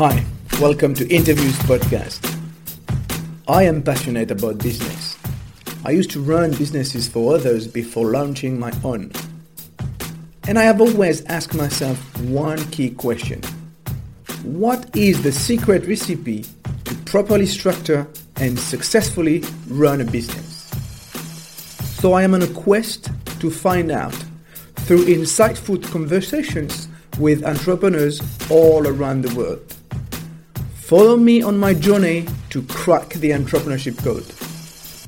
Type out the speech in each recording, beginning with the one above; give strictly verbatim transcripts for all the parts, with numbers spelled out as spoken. Hi, welcome to Interviews podcast. I am passionate about business. I used to run businesses for others before launching my own. And I have always asked myself one key question. What is the secret recipe to properly structure and successfully run a business? So I am on a quest to find out through insightful conversations with entrepreneurs all around the world. Follow me on my journey to crack the entrepreneurship code.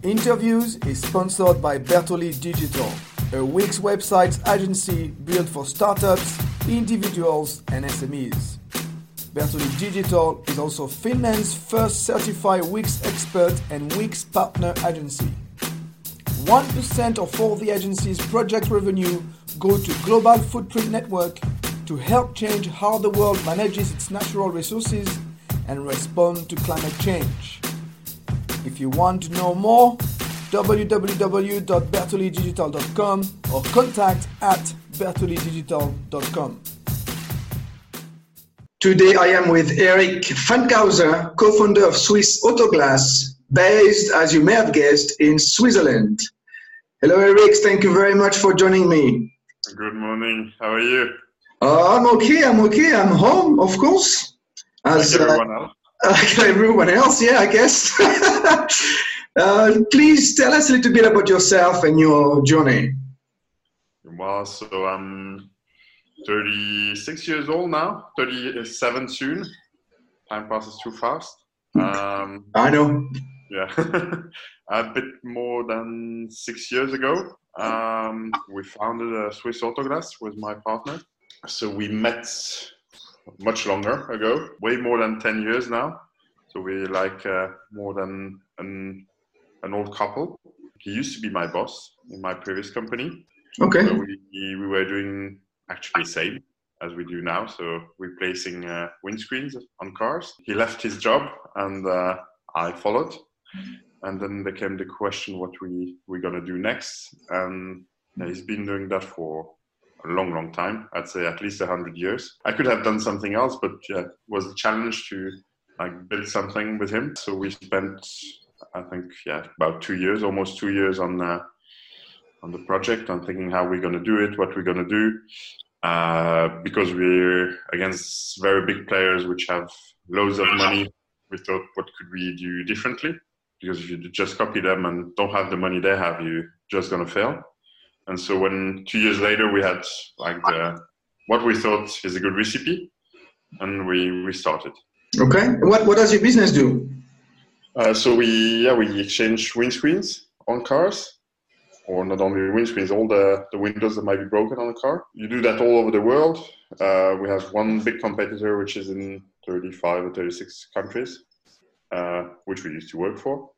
Interviews is sponsored by Bertoli Digital, a Wix websites agency built for startups, individuals, and S M Es. Bertoli Digital is also Finland's first certified Wix expert and Wix partner agency. one percent of all the agency's project revenue go to Global Footprint Network to help change how the world manages its natural resources and respond to climate change. If you want to know more, w w w dot bertoli digital dot com or contact at bertoli digital dot com. Today I am with Eric Fankhauser, co-founder of Swiss Autoglass, based, as you may have guessed, in Switzerland. Hello Eric, thank you very much for joining me. Good morning, how are you? Uh, I'm okay, I'm okay, I'm home, of course. As, like everyone else. Uh, like everyone else, yeah, I guess. uh, please tell us a little bit about yourself and your journey. Well, so I'm thirty-six years old now, thirty-seven soon. Time passes too fast. Um, I know. Yeah, a bit more than six years ago, um, we founded a Swiss Autoglass with my partner. So we met much longer ago, way more than ten years now. So we're like uh, more than an, an old couple. He used to be my boss in my previous company. Okay. So we, we were doing actually the same as we do now. So replacing uh, windscreens on cars. He left his job and uh, I followed. And then there came the question what we, we're going to do next. And he's been doing that for a long, long time. I'd say at least one hundred years. I could have done something else, but yeah, it was a challenge to like build something with him. So we spent, I think, yeah, about two years, almost two years on uh, on the project, on thinking how we're going to do it, what we're going to do, uh, because we're against very big players which have loads of money. We thought, what could we do differently? Because if you just copy them and don't have the money they have, you're just going to fail. And so when two years later we had like the, what we thought is a good recipe, and we, we started. Okay. What what does your business do? Uh, so we yeah we exchange windscreens on cars, or not only windscreens, all the, the windows that might be broken on a car. You do that all over the world. Uh, we have one big competitor which is in thirty-five or thirty-six countries, uh, which we used to work for.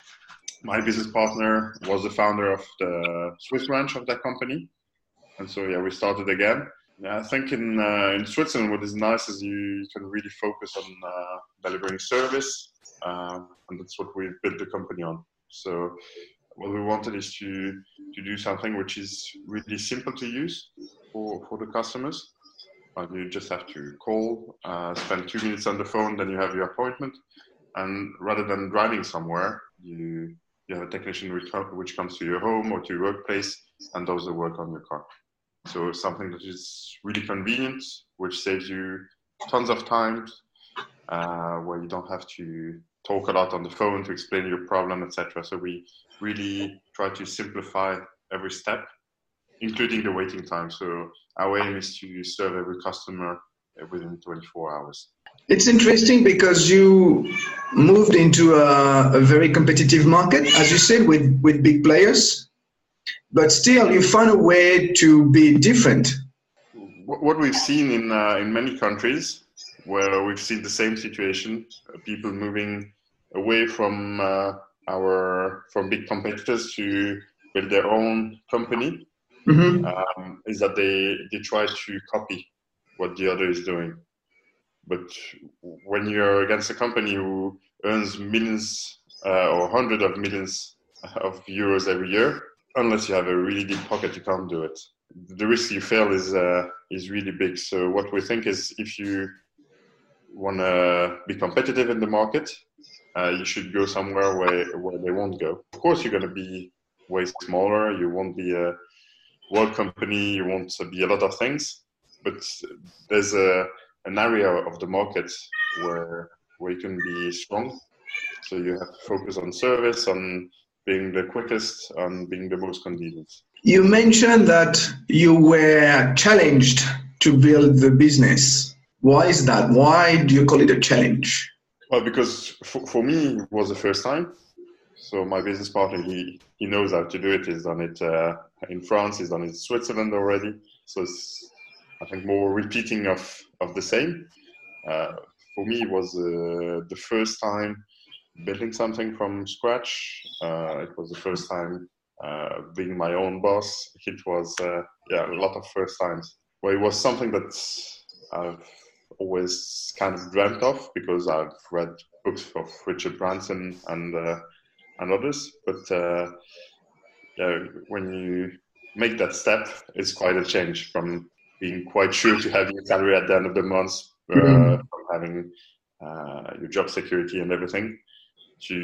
My business partner was the founder of the Swiss branch of that company. And so, yeah, we started again. Yeah, I think in uh, in Switzerland, what is nice is you can really focus on uh, delivering service. Uh, and that's what we built the company on. So what we wanted is to, to do something which is really simple to use for, for the customers. Like you just have to call, uh, spend two minutes on the phone, then you have your appointment. And rather than driving somewhere, you... You have a technician which comes to your home or to your workplace and does the work on your car. So something that is really convenient, which saves you tons of time, uh, where you don't have to talk a lot on the phone to explain your problem, et cetera. So we really try to simplify every step, including the waiting time. So our aim is to serve every customer within twenty-four hours. It's interesting because you moved into a, a very competitive market, as you said, with, with big players, but still you find a way to be different. What we've seen in uh, in many countries where we've seen the same situation, uh, people moving away from uh, our from big competitors to build their own company, mm-hmm. um, is that they, they try to copy what the other is doing. But when you're against a company who earns millions uh, or hundreds of millions of euros every year, unless you have a really deep pocket, you can't do it. The risk you fail is uh, is really big. So what we think is if you want to be competitive in the market, uh, you should go somewhere where, where they won't go. Of course, you're going to be way smaller. You won't be a world company. You won't be a lot of things. But there's a, an area of the market where where you can be strong. So you have to focus on service, on being the quickest, on being the most convenient. You mentioned that you were challenged to build the business. Why is that? Why do you call it a challenge? Well, because for, for me, it was the first time. So my business partner, he, he knows how to do it. He's done it uh, in France. He's done it in Switzerland already. So it's, I think, more repeating of, of the same. Uh, for me, it was uh, the first time building something from scratch. Uh, it was the first time Uh, being my own boss. It was uh, yeah a lot of first times. Well, it was something that I've always kind of dreamt of because I've read books of Richard Branson and uh, and others. But uh, yeah, when you make that step, it's quite a change from being quite sure to have your salary at the end of the month, uh, mm-hmm. from having uh, your job security and everything, to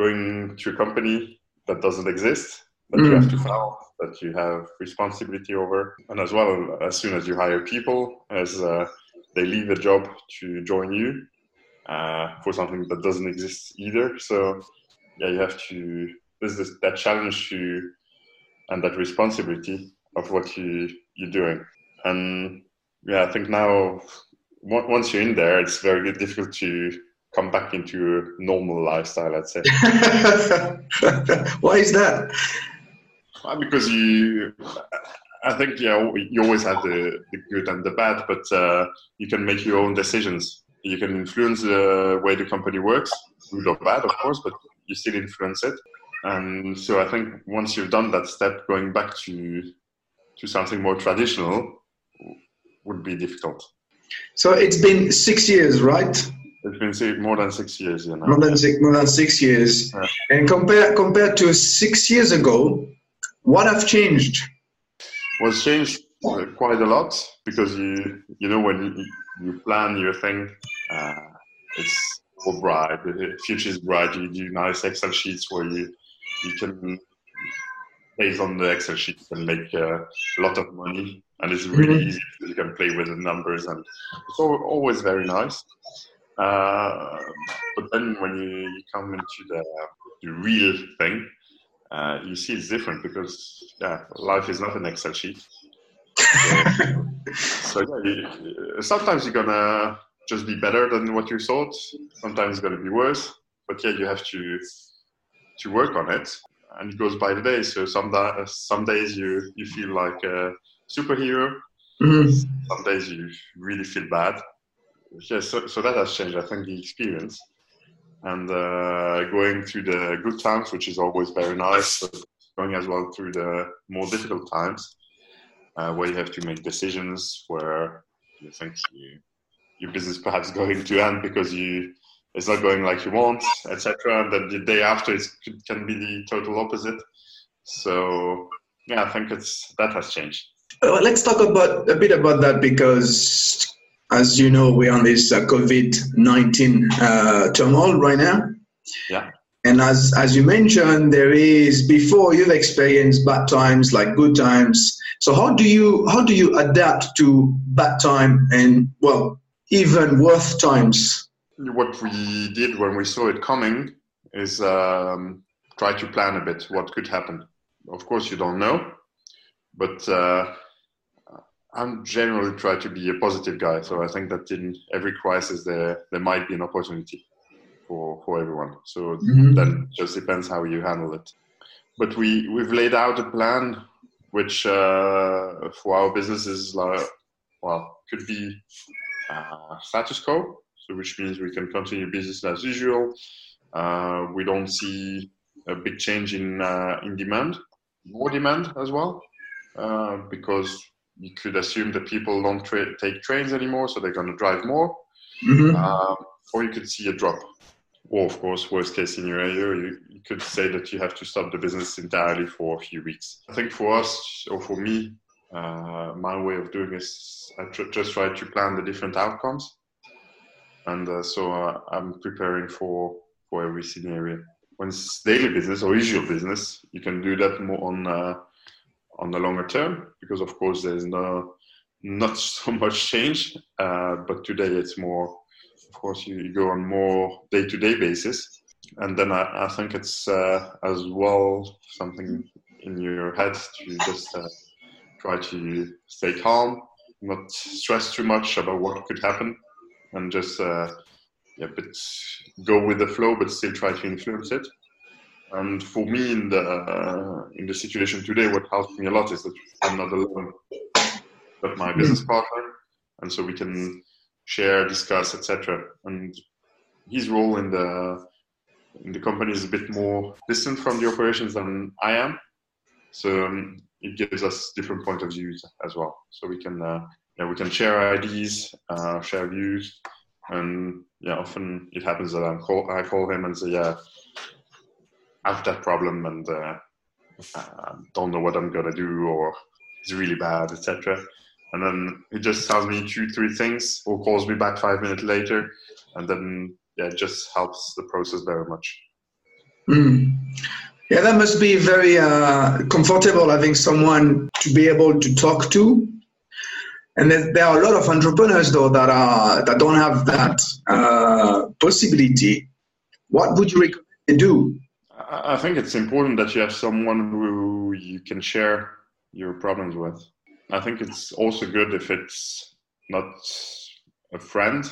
going to a company that doesn't exist, that mm. you have to follow, that you have responsibility over. And as well, as soon as you hire people, as uh, they leave a job to join you uh, for something that doesn't exist either. So yeah, you have to, this is that challenge you and that responsibility of what you, you're doing. And yeah, I think now, once you're in there, it's very difficult to come back into a normal lifestyle, I'd say. Why is that? Because you, I think, yeah, you always have the, the good and the bad, but uh, you can make your own decisions. You can influence the way the company works, good or bad, of course, but you still influence it. And so I think once you've done that step, going back to to something more traditional would be difficult. So it's been six years, right? It's been more than six years, you know. More than six, more than six years. Yeah. And compared compared to six years ago, what have changed? What's changed uh, quite a lot, because you you know when you, you plan your thing, uh, it's all bright. The future is bright. You do nice Excel sheets where you you can, based on the Excel sheets, and make uh, a lot of money, and it's really mm-hmm. easy. You can play with the numbers, and it's all, always very nice. Uh, but then when you, you come into the, the real thing, uh, you see it's different because yeah, life is not an Excel sheet. So, so yeah, you, sometimes you're gonna just be better than what you thought. Sometimes it's gonna be worse. But yeah, you have to to work on it, and it goes by the day. So some da- some days you you feel like a superhero. Mm-hmm. Some days you really feel bad. Yes, so, so that has changed, I think, the experience. And uh, going through the good times, which is always very nice, but going as well through the more difficult times, uh, where you have to make decisions, where you think you, your business perhaps going to end because you it's not going like you want, et cetera. And then the day after, it can be the total opposite. So, yeah, I think it's that has changed. Well, let's talk about a bit about that because, as you know, we're on this uh, covid nineteen uh, turmoil right now. Yeah. And as, as you mentioned, there is, before you've experienced bad times like good times. So how do you how do you adapt to bad time and, well, even worse times? What we did when we saw it coming is um, try to plan a bit what could happen. Of course, you don't know, but Uh, I'm generally try to be a positive guy, so I think that in every crisis there there might be an opportunity for for everyone. So mm-hmm. Then just depends how you handle it. But we we've laid out a plan which uh, for our business is like, well, could be uh, status quo, so which means we can continue business as usual. Uh, we don't see a big change in uh, in demand, more demand as well, uh, because you could assume that people don't tra- take trains anymore, so they're going to drive more. Mm-hmm. Uh, or you could see a drop. Or, of course, worst case scenario, you, you could say that you have to stop the business entirely for a few weeks. I think for us, or for me, uh, my way of doing is I tr- just try to plan the different outcomes And uh, so uh, I'm preparing for, for every scenario. When it's daily business or usual business, you can do that more on uh, on the longer term, because of course there's no not so much change. Uh, but today it's more, of course, you go on more day-to-day basis. And then I, I think it's uh, as well something in your head to just uh, try to stay calm, not stress too much about what could happen, and just uh, yeah, but go with the flow, but still try to influence it. And for me, in the uh, in the situation today, what helped me a lot is that I'm not alone, but my business partner, and so we can share, discuss, et cetera. And his role in the in the company is a bit more distant from the operations than I am, so um, it gives us different point of views as well. So we can uh, yeah we can share ideas, uh, share views. And yeah, often it happens that I call I call him and say, yeah, I have that problem and uh, I don't know what I'm gonna do, or it's really bad, et cetera. And then he just tells me two, three things, or calls me back five minutes later, and then yeah, it just helps the process very much. Mm. Yeah, that must be very uh, comfortable having someone to be able to talk to. And there are a lot of entrepreneurs, though, that are that don't have that uh, possibility. What would you recommend they do? I think it's important that you have someone who you can share your problems with. I think it's also good if it's not a friend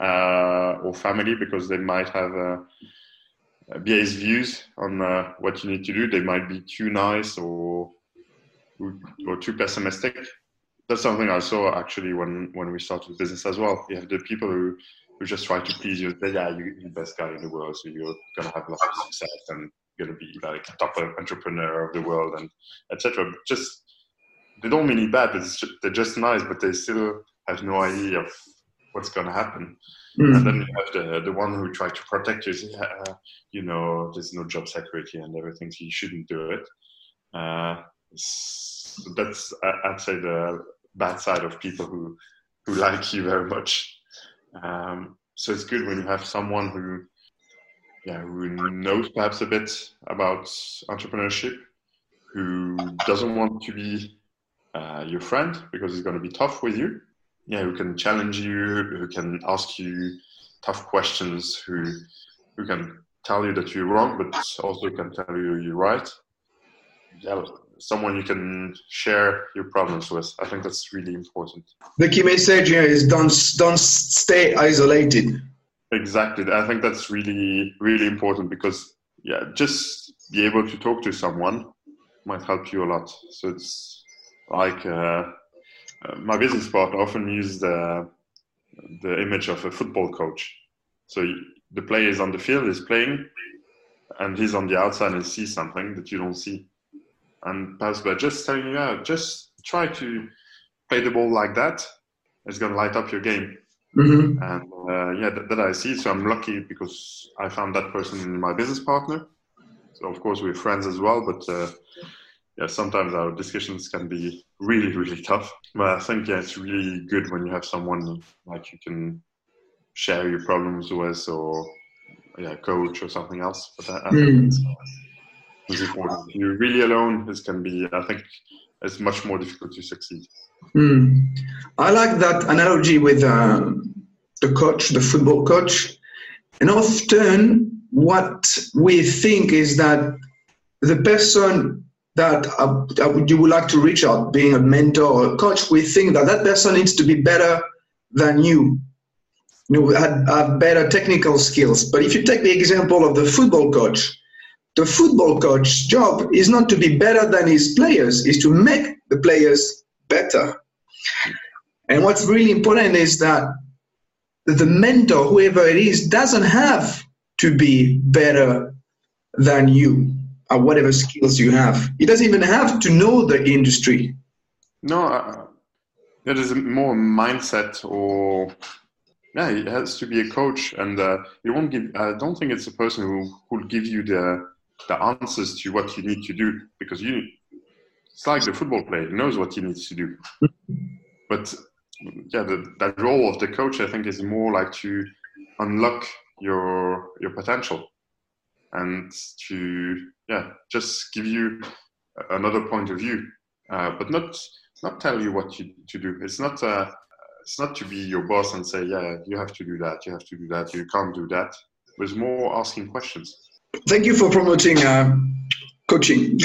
uh, or family, because they might have a, a biased views on uh, what you need to do. They might be too nice or or too pessimistic. That's something I saw actually when, when we started business as well. You have the people who, who just try to please you. They, yeah, you're the best guy in the world, so you're going to have a lot of success and you're going to be like top entrepreneur of the world, and et cetera. Just, they don't mean it bad, but it's just, they're just nice, but they still have no idea of what's going to happen. Mm. And then you have the, the one who tries to protect you. Say, yeah, you know, there's no job security and everything, so you shouldn't do it. Uh, so that's, I'd say, the bad side of people who who like you very much. Um, so it's good when you have someone who yeah who knows perhaps a bit about entrepreneurship, who doesn't want to be uh, your friend because it's going to be tough with you. Yeah, who can challenge you, who can ask you tough questions, who who can tell you that you're wrong, but also can tell you you're right. Yeah. Someone you can share your problems with. I think that's really important. The key message here is don't don't stay isolated. Exactly. I think that's really, really important, because yeah, just be able to talk to someone might help you a lot. So it's like uh, my business partner often used the the image of a football coach. So the player is on the field, is playing, and he's on the outside and sees something that you don't see. And perhaps by just telling you, yeah, just try to play the ball like that, it's going to light up your game. Mm-hmm. And uh, yeah, that, that I see. So I'm lucky because I found that person in my business partner. So of course we're friends as well, but uh, yeah, sometimes our discussions can be really, really tough. But I think yeah, it's really good when you have someone like you can share your problems with, or yeah, coach or something else. But I, I mm. think If you're really alone, this can be, I think, it's much more difficult to succeed. Mm. I like that analogy with uh, the coach, the football coach. And often what we think is that the person that uh, you would like to reach out, being a mentor or a coach, we think that that person needs to be better than you, you know, have, have better technical skills. But if you take the example of the football coach, the football coach's job is not to be better than his players, is to make the players better. And what's really important is that the mentor, whoever it is, doesn't have to be better than you at whatever skills you have. He doesn't even have to know the industry. No, uh, it is more mindset, or... yeah, it has to be a coach, and uh, it won't give. I don't think it's a person who will give you the... the answers to what you need to do, because you, it's like the football player, he knows what he needs to do. But yeah, the, that role of the coach, I think, is more like to unlock your your potential and to yeah just give you another point of view, uh, but not not tell you what you, to do. It's not uh, it's not to be your boss and say, yeah, you have to do that, you have to do that, you can't do that. It's more asking questions. Thank you for promoting uh, coaching.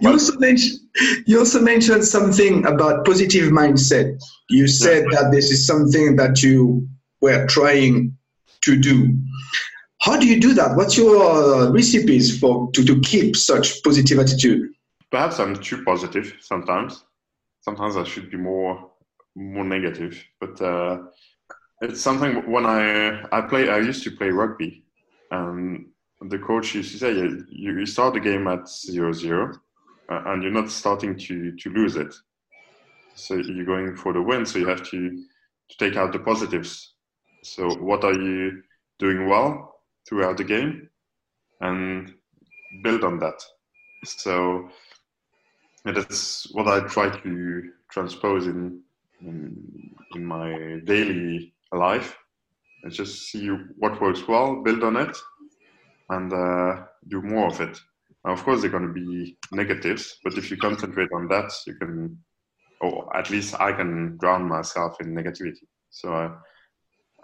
You also, mentioned, you also mentioned something about positive mindset. You said that this is something that you were trying to do. How do you do that? What's your uh, recipes for to, to keep such positive attitude? Perhaps I'm too positive sometimes. Sometimes I should be more more negative. But uh, it's something when I I play I used to play rugby, and the coach used to say, you, you start the game at zero zero, uh, and you're not starting to, to lose it. So you're going for the win, so you have to, to take out the positives. So what are you doing well throughout the game? And build on that. So that's what I try to transpose in in, in my daily life. And just see what works well, build on it, and uh, do more of it. Now, of course, they're going to be negatives, but if you concentrate on that, you can, or at least I can drown myself in negativity. So uh,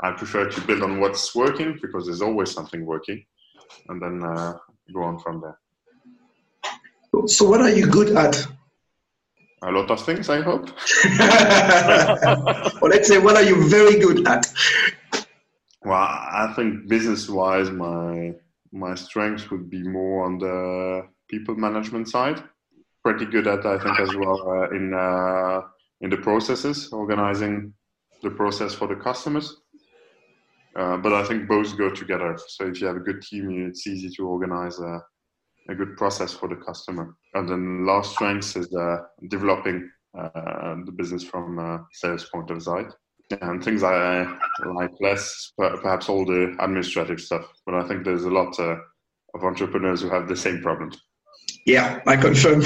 I prefer to build on what's working, because there's always something working, and then uh, go on from there. So what are you good at? A lot of things, I hope. Well, let's say, what are you very good at? Well, I think business-wise, my... My strengths would be more on the people management side. Pretty good at, I think, as well uh, in uh, in the processes, organizing the process for the customers. Uh, but I think both go together. So if you have a good team, it's easy to organize a, a good process for the customer. And then last strength is uh, developing uh, the business from a sales point of sight. And things I like less, perhaps all the administrative stuff. But I think there's a lot uh, of entrepreneurs who have the same problem. Yeah, I confirm.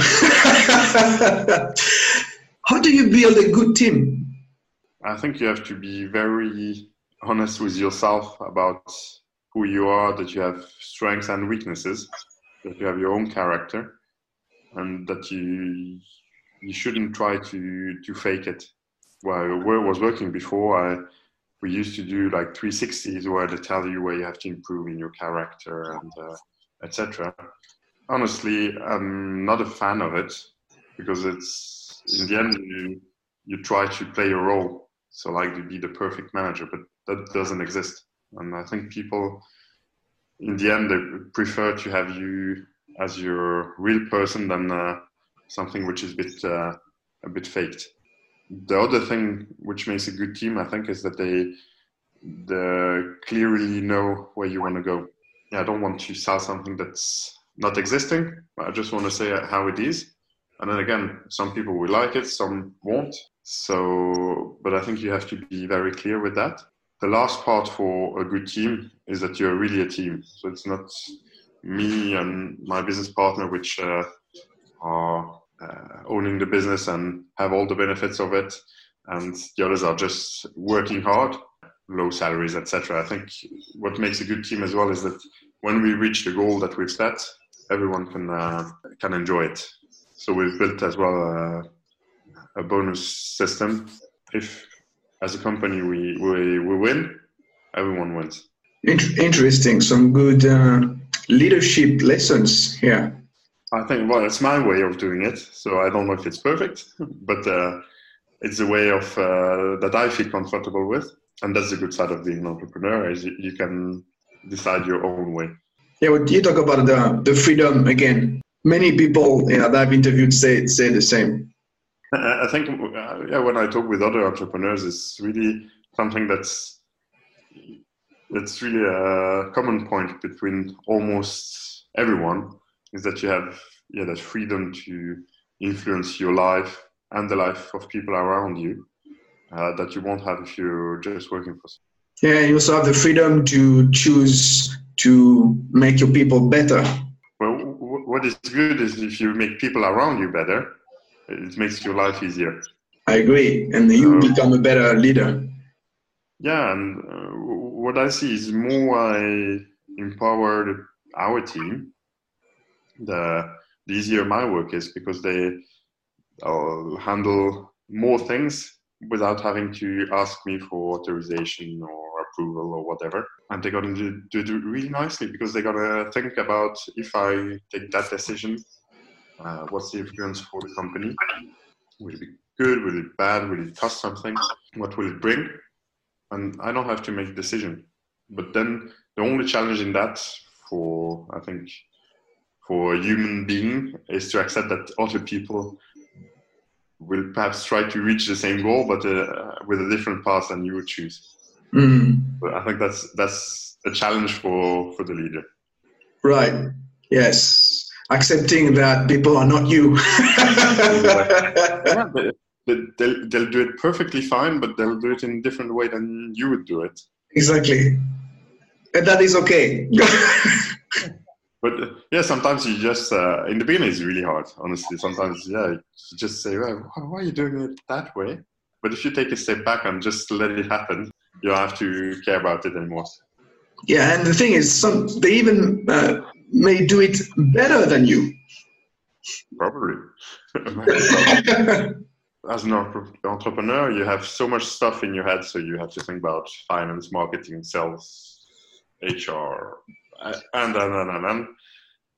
How do you build a good team? I think you have to be very honest with yourself about who you are, that you have strengths and weaknesses, that you have your own character, and that you you shouldn't try to, to fake it. Well, where I was working before, I, we used to do like three sixties where they tell you where you have to improve in your character and uh, et cetera. Honestly, I'm not a fan of it, because it's in the end you you try to play a role, so like to be the perfect manager, but that doesn't exist. And I think people in the end they prefer to have you as your real person than uh, something which is a bit uh, a bit faked. The other thing which makes a good team, I think, is that they, they clearly know where you want to go. Yeah, I don't want to sell something that's not existing. I just want to say how it is. And then again, some people will like it, some won't. So, but I think you have to be very clear with that. The last part for a good team is that you're really a team. So it's not me and my business partner, which uh, are... Uh, owning the business and have all the benefits of it, and the others are just working hard, low salaries, et cetera. I think what makes a good team as well is that when we reach the goal that we've set, everyone can uh, can enjoy it. So we've built as well uh, a bonus system. If as a company we we, we win, everyone wins. Int- interesting. Some good uh, leadership lessons here. I think, well, it's my way of doing it, so I don't know if it's perfect, but uh, it's a way of uh, that I feel comfortable with, and that's the good side of being an entrepreneur, is you, you can decide your own way. Yeah, well, you talk about the the freedom again. Many people you know, that I've interviewed say say the same. I think, uh, yeah, when I talk with other entrepreneurs, it's really something that's that's really a common point between almost everyone. Is that you have yeah that freedom to influence your life and the life of people around you uh, that you won't have if you're just working for someone. Yeah, you also have the freedom to choose to make your people better. Well, w- what is good is if you make people around you better, It makes your life easier. I agree, and you uh, become a better leader. Yeah, and uh, what I see is more I empower our team, the, the easier my work is, because they uh, handle more things without having to ask me for authorization or approval or whatever. And they're going to do, do really nicely, because they're going to think about, if I take that decision, uh, what's the influence for the company? Will it be good? Will it be bad? Will it cost something? What will it bring? And I don't have to make a decision. But then the only challenge in that, for I think, for a human being, is to accept that other people will perhaps try to reach the same goal, but uh, with a different path than you would choose. Mm. But I think that's that's a challenge for, for the leader. Right. Yes. Accepting that people are not you. Yeah, but they'll, they'll do it perfectly fine, but they'll do it in a different way than you would do it. Exactly. And that is okay. But uh, yeah, sometimes you just, uh, in the beginning it's really hard, honestly. Sometimes, yeah, you just say, well, why are you doing it that way? But if you take a step back and just let it happen, you don't have to care about it anymore. Yeah, and the thing is, some they even uh, may do it better than you. Probably. As an entrepreneur, you have so much stuff in your head, so you have to think about finance, marketing, sales, H R, and, and, and, and, and.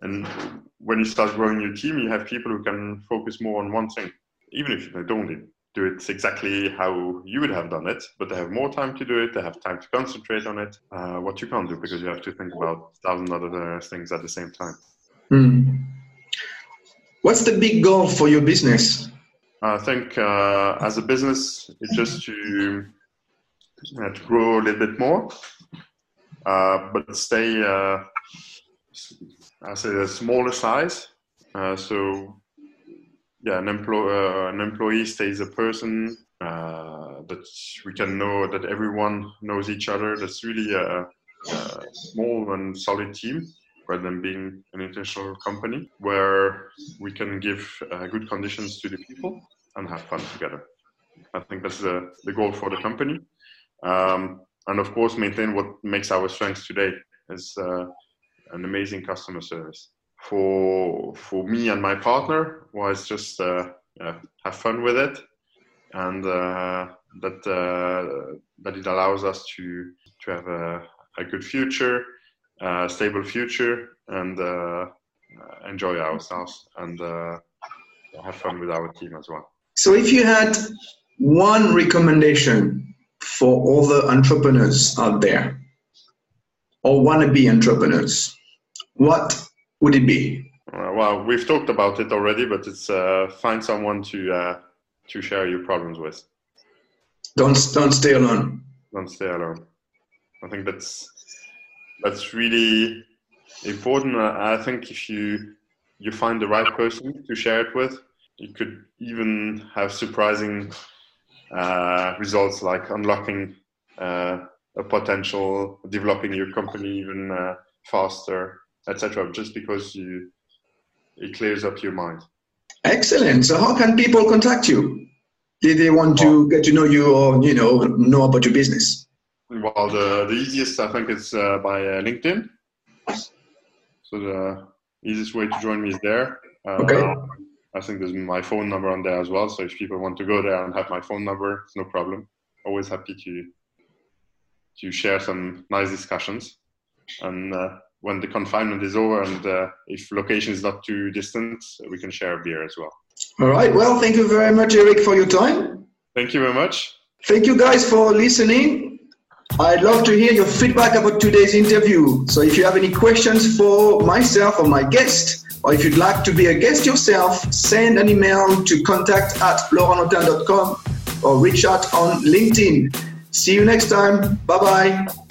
And when you start growing your team, you have people who can focus more on one thing, even if they don't do it exactly how you would have done it, but they have more time to do it, they have time to concentrate on it, uh, what you can't do, because you have to think about a thousand other things at the same time. Mm. What's the big goal for your business? I think uh, as a business, it's just to, uh, to grow a little bit more. Uh, but stay, uh, I say, a smaller size. Uh, so, yeah, an, emplo- uh, an employee stays a person uh, that we can know, that everyone knows each other. That's really a, a small and solid team, rather than being an international company, where we can give uh, good conditions to the people and have fun together. I think that's the, the goal for the company. Um, And of course, maintain what makes our strengths today is uh, an amazing customer service. For for me and my partner, was just uh, uh, have fun with it, and uh, that uh, that it allows us to to have a, a good future, a stable future, and uh, enjoy ourselves and uh, have fun with our team as well. So, if you had one recommendation for all the entrepreneurs out there, or wannabe entrepreneurs, what would it be? Uh, well, we've talked about it already, but it's uh, find someone to uh, to share your problems with. Don't don't stay alone. Don't stay alone. I think that's that's really important. I think if you you find the right person to share it with, you could even have surprising uh results, like unlocking uh a potential, developing your company even uh, faster, etc., just because you it clears up your mind. Excellent. So how can people contact you? Do they want to get to know you, or you know know about your business? Well, the, the easiest, I think, is uh, by uh, LinkedIn. So the easiest way to join me is there. uh, okay I think there's my phone number on there as well. So if people want to go there and have my phone number, it's no problem. Always happy to to share some nice discussions. And uh, when the confinement is over, and uh, if location is not too distant, we can share a beer as well. All right. Well, thank you very much, Eric, for your time. Thank you very much. Thank you guys for listening. I'd love to hear your feedback about today's interview. So if you have any questions for myself or my guest, or if you'd like to be a guest yourself, send an email to contact at laurentnotin dot com or reach out on LinkedIn. See you next time. Bye-bye.